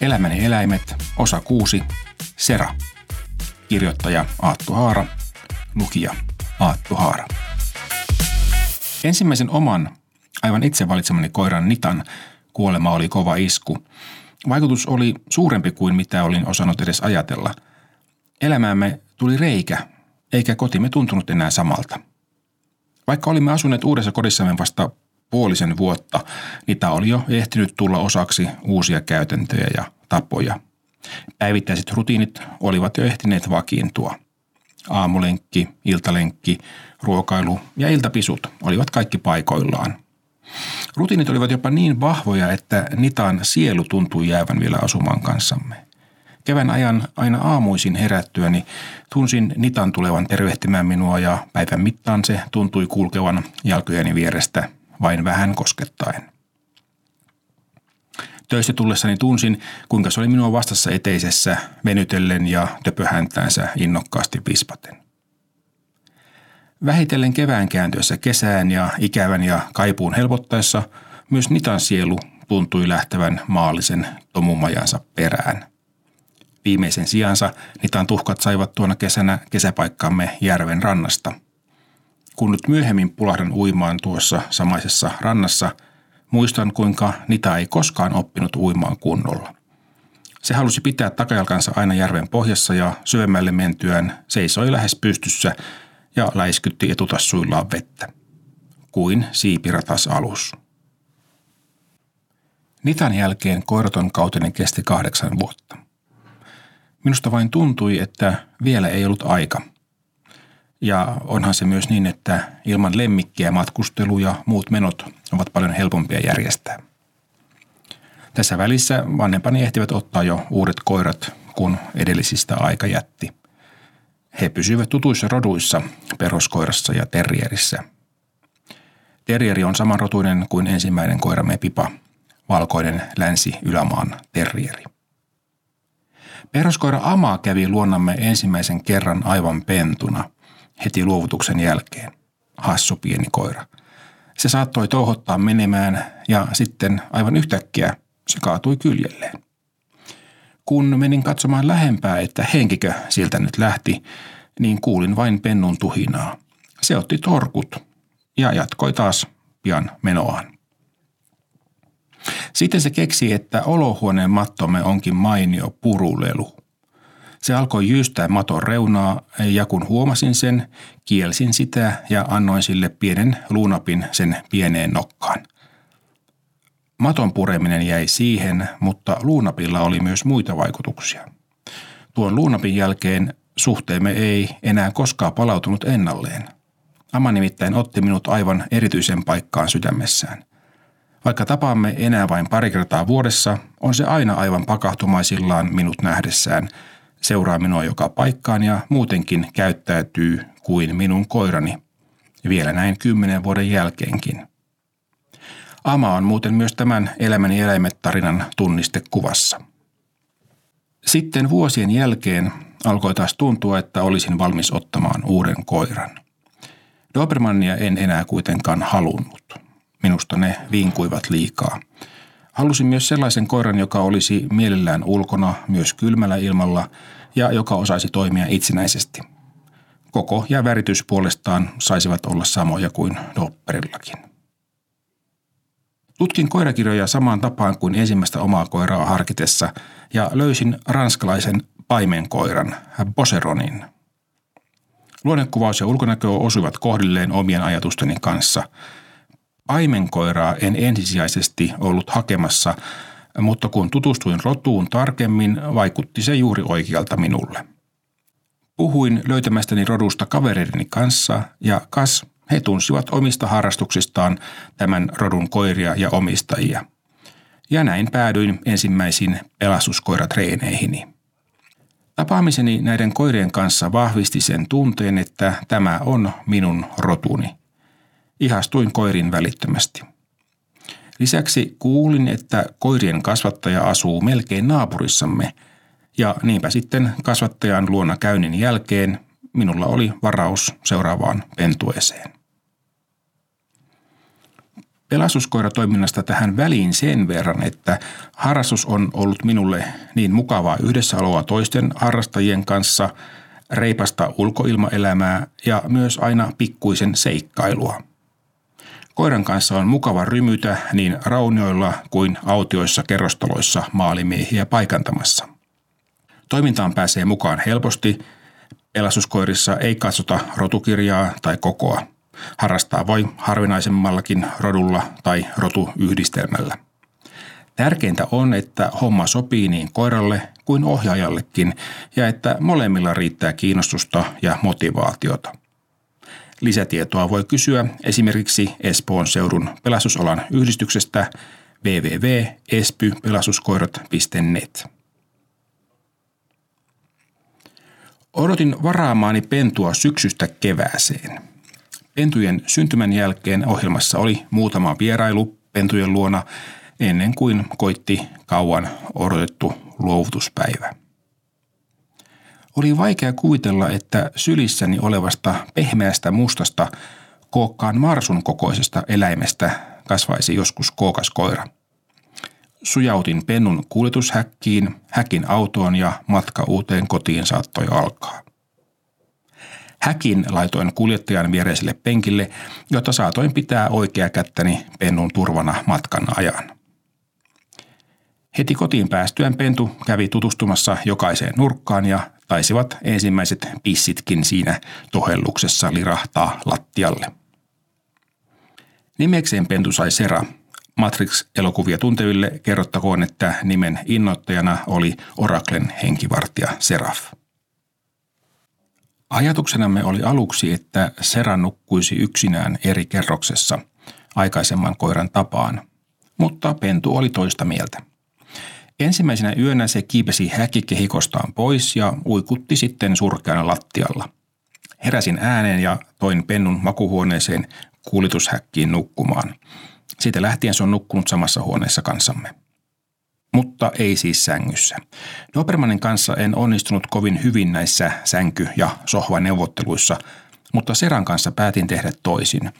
Elämäni eläimet, osa 6, Sera. Kirjoittaja Aattu Haara, lukija Aattu Haara. Ensimmäisen oman, aivan itse valitsemani koiran Nitan kuolema oli kova isku. Vaikutus oli suurempi kuin mitä olin osannut edes ajatella. Elämäämme tuli reikä, eikä kotimme tuntunut enää samalta. Vaikka olimme asuneet uudessa kodissamme vasta puolisen vuotta, Nita oli jo ehtinyt tulla osaksi uusia käytäntöjä ja tapoja. Päivittäiset rutiinit olivat jo ehtineet vakiintua. Aamulenkki, iltalenkki, ruokailu ja iltapisut olivat kaikki paikoillaan. Rutiinit olivat jopa niin vahvoja, että Nitan sielu tuntui jäävän vielä asumaan kanssamme. Kevään ajan aina aamuisin herättyäni tunsin Nitan tulevan tervehtimään minua ja päivän mittaan se tuntui kulkevan jalkojeni vierestä vain vähän koskettaen. Töistä tullessani tunsin, kuinka se oli minua vastassa eteisessä, venytellen ja töpöhäntäänsä innokkaasti vispaten. Vähitellen kevään kääntyessä kesään ja ikävän ja kaipuun helpottaessa myös Nitan sielu tuntui lähtevän maallisen tomumajansa perään. Viimeisen sijansa Nitan tuhkat saivat tuona kesänä kesäpaikkaamme järven rannasta. Kun nyt myöhemmin pulahdan uimaan tuossa samaisessa rannassa, muistan kuinka Nita ei koskaan oppinut uimaan kunnolla. Se halusi pitää takajalkansa aina järven pohjassa ja syvemmälle mentyään seisoi lähes pystyssä ja läiskytti etutassuillaan vettä. Kuin siipiratasalus. Nitan jälkeen koiraton kauteni kesti 8 vuotta. Minusta vain tuntui, että vielä ei ollut aika. Ja onhan se myös niin, että ilman lemmikkiä matkustelu ja muut menot ovat paljon helpompia järjestää. Tässä välissä vanhempani ehtivät ottaa jo uudet koirat, kun edellisistä aika jätti. He pysyivät tutuissa roduissa, peruskoirassa ja terrierissä. Terrieri on samanrotuinen kuin ensimmäinen koiramme Pipa, valkoinen länsi-ylämaan terrieri. Peruskoira Ama kävi luonnamme ensimmäisen kerran aivan pentuna. Heti luovutuksen jälkeen. Hassu pieni koira. Se saattoi touhottaa menemään ja sitten aivan yhtäkkiä se kaatui kyljelleen. Kun menin katsomaan lähempää, että henkikö siltä nyt lähti, niin kuulin vain pennun tuhinaa. Se otti torkut ja jatkoi taas pian menoaan. Sitten se keksi, että olohuoneen mattomme onkin mainio purulelu. Se alkoi jyystää maton reunaa ja kun huomasin sen, kielsin sitä ja annoin sille pienen luunapin sen pieneen nokkaan. Maton pureminen jäi siihen, mutta luunapilla oli myös muita vaikutuksia. Tuon luunapin jälkeen suhteemme ei enää koskaan palautunut ennalleen. Ama nimittäin otti minut aivan erityisen paikkaan sydämessään. Vaikka tapaamme enää vain 2 kertaa vuodessa, on se aina aivan pakahtumaisillaan minut nähdessään. Seuraa minua joka paikkaan ja muutenkin käyttäytyy kuin minun koirani, vielä näin 10 vuoden jälkeenkin. Ama on muuten myös tämän Elämäni eläimet -tarinan tunnistekuvassa. Sitten vuosien jälkeen alkoi taas tuntua, että olisin valmis ottamaan uuden koiran. Dobermania en enää kuitenkaan halunnut. Minusta ne vinkuivat liikaa. Halusin myös sellaisen koiran, joka olisi mielellään ulkona, myös kylmällä ilmalla ja joka osaisi toimia itsenäisesti. Koko ja väritys puolestaan saisivat olla samoja kuin Dobberillakin. Tutkin koirakirjoja samaan tapaan kuin ensimmäistä omaa koiraa harkitessa ja löysin ranskalaisen paimenkoiran, Boseronin. Luonnekuvaus ja ulkonäkö osuivat kohdilleen omien ajatusteni kanssa – paimenkoiraa en ensisijaisesti ollut hakemassa, mutta kun tutustuin rotuun tarkemmin, vaikutti se juuri oikealta minulle. Puhuin löytämästäni rodusta kavereideni kanssa ja kas, he tunsivat omista harrastuksistaan tämän rodun koiria ja omistajia. Ja näin päädyin ensimmäisiin pelastuskoiratreeneihini. Tapaamiseni näiden koirien kanssa vahvisti sen tunteen, että tämä on minun rotuni. Ihastuin koiriin välittömästi. Lisäksi kuulin, että koirien kasvattaja asuu melkein naapurissamme, ja niinpä sitten kasvattajan luona käynnin jälkeen minulla oli varaus seuraavaan pentueeseen. pelastuskoiratoiminnasta tähän väliin sen verran, että harrastus on ollut minulle niin mukavaa yhdessäoloa toisten harrastajien kanssa, reipasta ulkoilmaelämää ja myös aina pikkuisen seikkailua. Koiran kanssa on mukava rymytä niin raunioilla kuin autioissa kerrostaloissa maalimiehiä paikantamassa. Toimintaan pääsee mukaan helposti. Pelastuskoirissa ei katsota rotukirjaa tai kokoa. Harrastaa voi harvinaisemmallakin rodulla tai rotuyhdistelmällä. Tärkeintä on, että homma sopii niin koiralle kuin ohjaajallekin ja että molemmilla riittää kiinnostusta ja motivaatiota. Lisätietoa voi kysyä esimerkiksi Espoon seudun pelastusalan yhdistyksestä www.espypelastuskoirat.net. Odotin varaamaani pentua syksystä kevääseen. Pentujen syntymän jälkeen ohjelmassa oli muutama vierailu pentujen luona ennen kuin koitti kauan odotettu luovutuspäivä. Oli vaikea kuvitella, että sylissäni olevasta pehmeästä mustasta kookkaan marsun kokoisesta eläimestä kasvaisi joskus kookas koira. Sujautin pennun kuljetushäkkiin, häkin autoon ja matka uuteen kotiin saattoi alkaa. Häkin laitoin kuljettajan viereiselle penkille, jotta saatoin pitää oikea kättäni pennun turvana matkan ajan. Heti kotiin päästyään pentu kävi tutustumassa jokaiseen nurkkaan ja taisivat ensimmäiset pissitkin siinä tohelluksessa lirahtaa lattialle. Nimekseen pentu sai Sera. Matrix-elokuvia tunteville kerrottakoon, että nimen innoittajana oli Oraclen henkivartija Seraph. Ajatuksenamme oli aluksi, että Sera nukkuisi yksinään eri kerroksessa aikaisemman koiran tapaan, mutta pentu oli toista mieltä. Ensimmäisenä yönä se kiipesi häkkikehikostaan pois ja uikutti sitten surkeana lattialla. Heräsin ääneen ja toin pennun makuhuoneeseen kuljetushäkkiin nukkumaan. Siitä lähtien se on nukkunut samassa huoneessa kanssamme. Mutta ei siis sängyssä. Dobermanin kanssa en onnistunut kovin hyvin näissä sänky- ja sohvaneuvotteluissa, mutta Seran kanssa päätin tehdä toisin.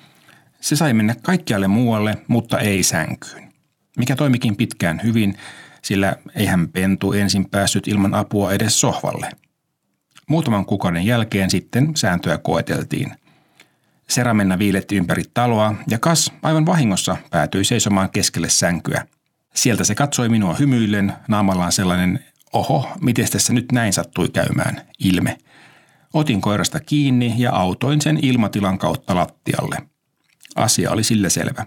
Se sai mennä kaikkialle muualle, mutta ei sänkyyn. Mikä toimikin pitkään hyvin, sillä eihän pentu ensin päässyt ilman apua edes sohvalle. Muutaman kuukauden jälkeen sitten sääntöä koeteltiin. Sera mennä viiletti ympäri taloa ja kas aivan vahingossa päätyi seisomaan keskelle sänkyä. Sieltä se katsoi minua hymyillen, naamallaan sellainen oho, miten tässä nyt näin sattui käymään, ilme. Otin koirasta kiinni ja autoin sen ilmatilan kautta lattialle. Asia oli sillä selvä.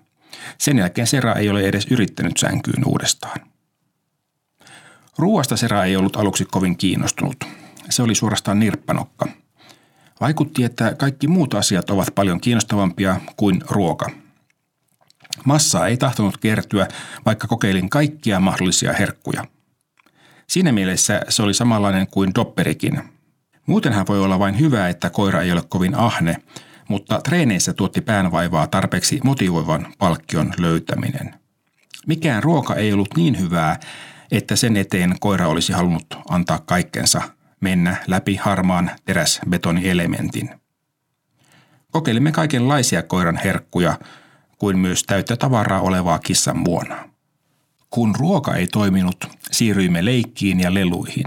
Sen jälkeen Sera ei ole edes yrittänyt sänkyyn uudestaan. Ruuasta Sera ei ollut aluksi kovin kiinnostunut. Se oli suorastaan nirppanokka. Vaikutti, että kaikki muut asiat ovat paljon kiinnostavampia kuin ruoka. Massaa ei tahtonut kertyä, vaikka kokeilin kaikkia mahdollisia herkkuja. Siinä mielessä se oli samanlainen kuin dopperikin. Muutenhan voi olla vain hyvä, että koira ei ole kovin ahne, mutta treeneissä tuotti päänvaivaa tarpeeksi motivoivan palkkion löytäminen. Mikään ruoka ei ollut niin hyvää, että sen eteen koira olisi halunnut antaa kaikkensa. Mennä läpi harmaan teräsbetonielementin. Kokeilimme kaikenlaisia koiran herkkuja, kuin myös täyttä tavaraa olevaa kissan muonaa. Kun ruoka ei toiminut, siirryimme leikkiin ja leluihin.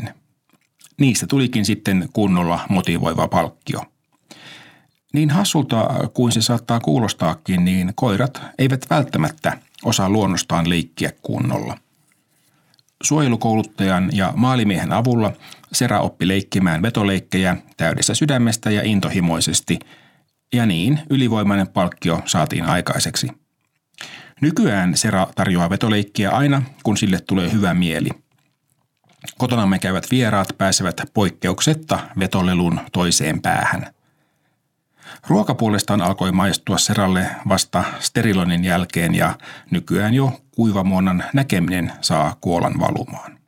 Niistä tulikin sitten kunnolla motivoiva palkkio. Niin hassulta kuin se saattaa kuulostaakin, niin koirat eivät välttämättä osaa luonnostaan leikkiä kunnolla. Suojelukouluttajan ja maalimiehen avulla Sera oppi leikkimään vetoleikkejä täydessä sydämestä ja intohimoisesti, ja niin ylivoimainen palkkio saatiin aikaiseksi. Nykyään Sera tarjoaa vetoleikkiä aina, kun sille tulee hyvä mieli. Kotonamme käyvät vieraat pääsevät poikkeuksetta vetolelun toiseen päähän. Ruoka puolestaan alkoi maistua Seralle vasta sterilonin jälkeen ja nykyään jo kuivamuonan näkeminen saa kuolan valumaan.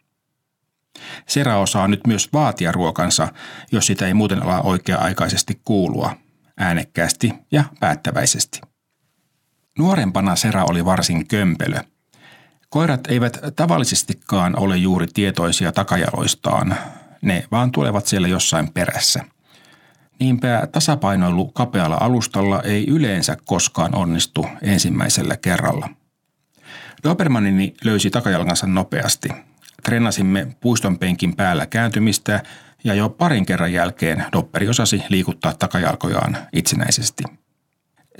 Sera osaa nyt myös vaatia ruokansa, jos sitä ei muuten ala oikea-aikaisesti kuulua, äänekkäästi ja päättäväisesti. Nuorempana Sera oli varsin kömpelö. Koirat eivät tavallisestikaan ole juuri tietoisia takajaloistaan, ne vaan tulevat siellä jossain perässä. Niinpä tasapainoilu kapealla alustalla ei yleensä koskaan onnistu ensimmäisellä kerralla. Dobermanini löysi takajalkansa nopeasti. Treenasimme puiston penkin päällä kääntymistä ja jo parin kerran jälkeen dopperi osasi liikuttaa takajalkojaan itsenäisesti.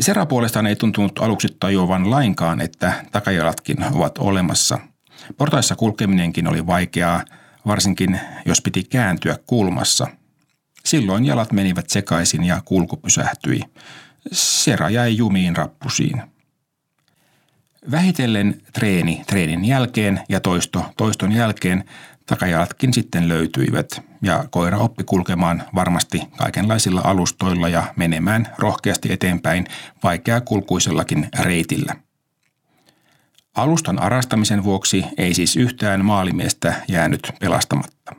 Sera puolestaan ei tuntunut aluksi tajuavan lainkaan, että takajalatkin ovat olemassa. Portaissa kulkeminenkin oli vaikeaa, varsinkin jos piti kääntyä kulmassa. Silloin jalat menivät sekaisin ja kulku pysähtyi. Sera jäi jumiin rappusiin. Vähitellen treeni treenin jälkeen ja toisto toiston jälkeen takajalatkin sitten löytyivät ja koira oppi kulkemaan varmasti kaikenlaisilla alustoilla ja menemään rohkeasti eteenpäin vaikeakulkuisellakin reitillä. Alustan arastamisen vuoksi ei siis yhtään maalimiestä jäänyt pelastamatta.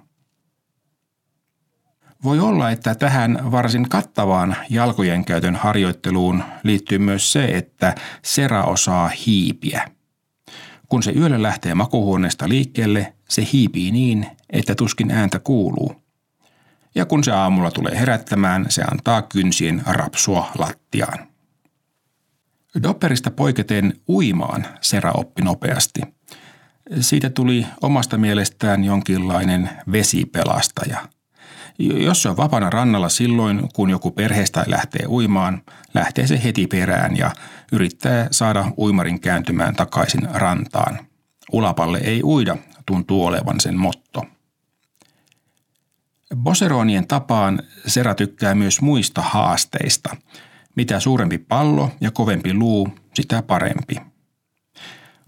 Voi olla, että tähän varsin kattavaan jalkojen käytön harjoitteluun liittyy myös se, että Sera osaa hiipiä. Kun se yöllä lähtee makuuhuoneesta liikkeelle, se hiipii niin, että tuskin ääntä kuuluu. Ja kun se aamulla tulee herättämään, se antaa kynsien rapsua lattiaan. Dopperista poiketen uimaan Sera oppi nopeasti. Siitä tuli omasta mielestään jonkinlainen vesipelastaja. Jos se on vapaana rannalla silloin, kun joku perheestä lähtee uimaan, lähtee se heti perään ja yrittää saada uimarin kääntymään takaisin rantaan. Ulapalle ei uida, tuntuu olevan sen motto. Boseronien tapaan Sera tykkää myös muista haasteista. Mitä suurempi pallo ja kovempi luu, sitä parempi.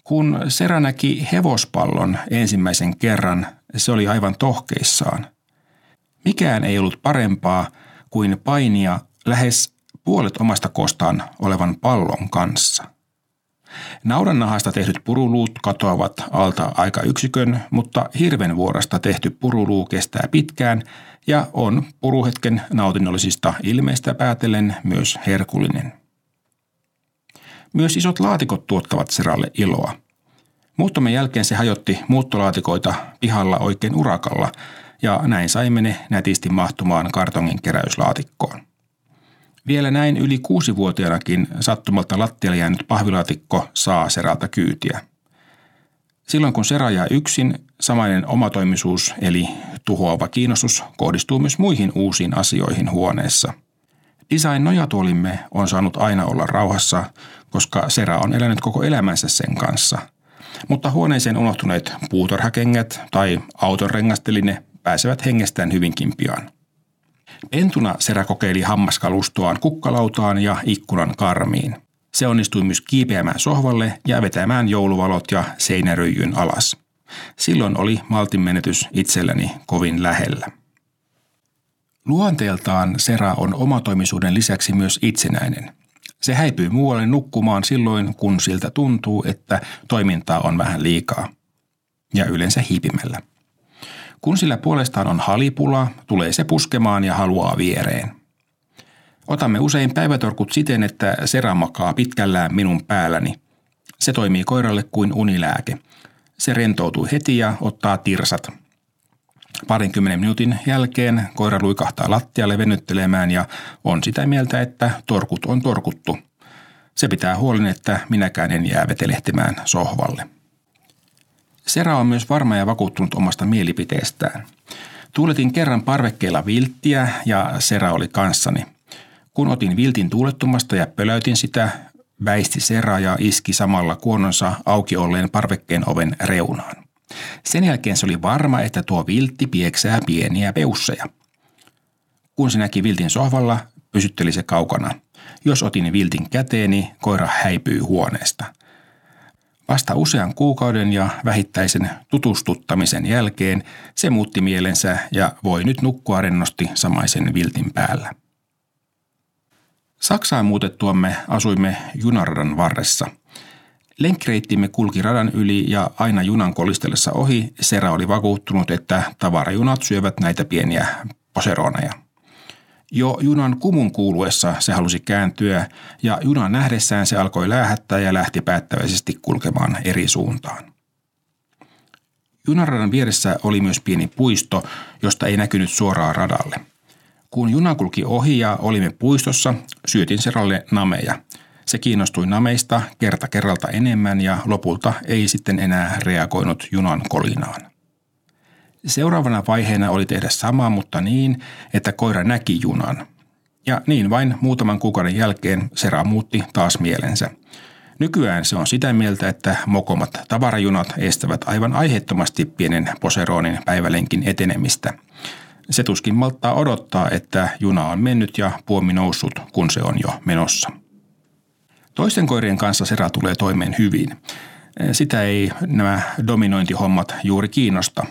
Kun Sera näki hevospallon ensimmäisen kerran, se oli aivan tohkeissaan. Mikään ei ollut parempaa kuin painia lähes puolet omasta kostaan olevan pallon kanssa. Naudannahasta tehdyt puruluut katoavat alta aikayksikön, mutta hirvenvuorasta tehty puruluu kestää pitkään ja on puruhetken nautinnollisista ilmeistä päätellen myös herkullinen. Myös isot laatikot tuottavat Seralle iloa. Muuttomme jälkeen se hajotti muuttolaatikoita pihalla oikein urakalla – ja näin saimme ne nätisti mahtumaan kartongin keräyslaatikkoon. Vielä näin yli 6-vuotiaanakin sattumalta lattialle jäänyt pahvilaatikko saa Seralta kyytiä. Silloin kun Sera jää yksin, samainen omatoimisuus eli tuhoava kiinnostus kohdistuu myös muihin uusiin asioihin huoneessa. Design-nojatuolimme on saanut aina olla rauhassa, koska Sera on elänyt koko elämänsä sen kanssa. Mutta huoneeseen unohtuneet puutarhakengät tai auton rengasteline pääsevät hengestään hyvinkin pian. Pentuna Sera kokeili hammaskalustoaan kukkalautaan ja ikkunan karmiin. Se onnistui myös kiipeämään sohvalle ja vetämään jouluvalot ja seinäryijyn alas. Silloin oli maltin menetys itselläni kovin lähellä. Luonteeltaan Sera on omatoimisuuden lisäksi myös itsenäinen. Se häipyy muualle nukkumaan silloin, kun siltä tuntuu, että toimintaa on vähän liikaa. Ja yleensä hiipimällä. Kun sillä puolestaan on halipula, tulee se puskemaan ja haluaa viereen. Otamme usein päivätorkut siten, että Sera makaa pitkällään minun päälläni. Se toimii koiralle kuin unilääke. Se rentoutuu heti ja ottaa tirsat. 20 minuutin jälkeen koira luikahtaa lattialle venyttelemään ja on sitä mieltä, että torkut on torkuttu. Se pitää huolen, että minäkään en jää vetelehtimään sohvalle. Sera on myös varma ja vakuuttunut omasta mielipiteestään. Tuuletin kerran parvekkeella vilttiä ja Sera oli kanssani. Kun otin viltin tuulettumasta ja pöläytin sitä, väisti Sera ja iski samalla kuononsa auki olleen parvekkeen oven reunaan. Sen jälkeen se oli varma, että tuo viltti pieksää pieniä peusseja. Kun se näki viltin sohvalla, pysytteli se kaukana. Jos otin viltin käteeni, koira häipyi huoneesta. Vasta usean kuukauden ja vähittäisen tutustuttamisen jälkeen se muutti mielensä ja voi nyt nukkua rennosti samaisen viltin päällä. Saksaan muutettuamme asuimme junaradan varressa. Lenkkireittimme kulki radan yli ja aina junan kolistellessa ohi Sera oli vakuuttunut, että tavarajunat syövät näitä pieniä poseroneja. Jo junan kumun kuuluessa se halusi kääntyä ja junan nähdessään se alkoi läähättää ja lähti päättäväisesti kulkemaan eri suuntaan. Junaradan vieressä oli myös pieni puisto, josta ei näkynyt suoraan radalle. Kun juna kulki ohi ja olimme puistossa, syötin Seralle nameja. Se kiinnostui nameista kerta kerralta enemmän ja lopulta ei sitten enää reagoinut junan kolinaan. Seuraavana vaiheena oli tehdä samaa, mutta niin, että koira näki junan. Ja niin vain muutaman kuukauden jälkeen Sera muutti taas mielensä. Nykyään se on sitä mieltä, että mokomat tavarajunat estävät aivan aiheettomasti pienen Boseronin päivälenkin etenemistä. Se tuskin malttaa odottaa, että juna on mennyt ja puomi noussut, kun se on jo menossa. Toisten koirien kanssa Sera tulee toimeen hyvin. Sitä ei nämä dominointihommat juuri kiinnosta.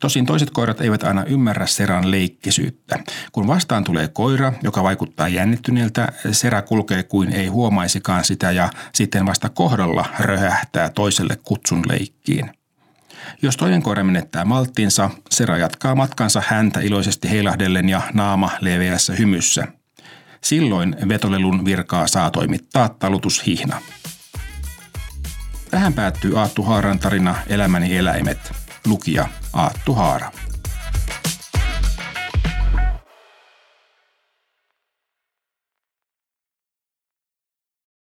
Tosin toiset koirat eivät aina ymmärrä Seran leikkisyyttä. Kun vastaan tulee koira, joka vaikuttaa jännittyneeltä, Sera kulkee kuin ei huomaisikaan sitä ja sitten vasta kohdalla röhähtää toiselle kutsun leikkiin. Jos toinen koira menettää malttinsa, Sera jatkaa matkansa häntä iloisesti heilahdellen ja naama leveässä hymyssä. Silloin vetolelun virkaa saa toimittaa talutushihna. Tähän päättyy Aattu Haaran tarina Elämäni eläimet. Lukija Aattu Haara.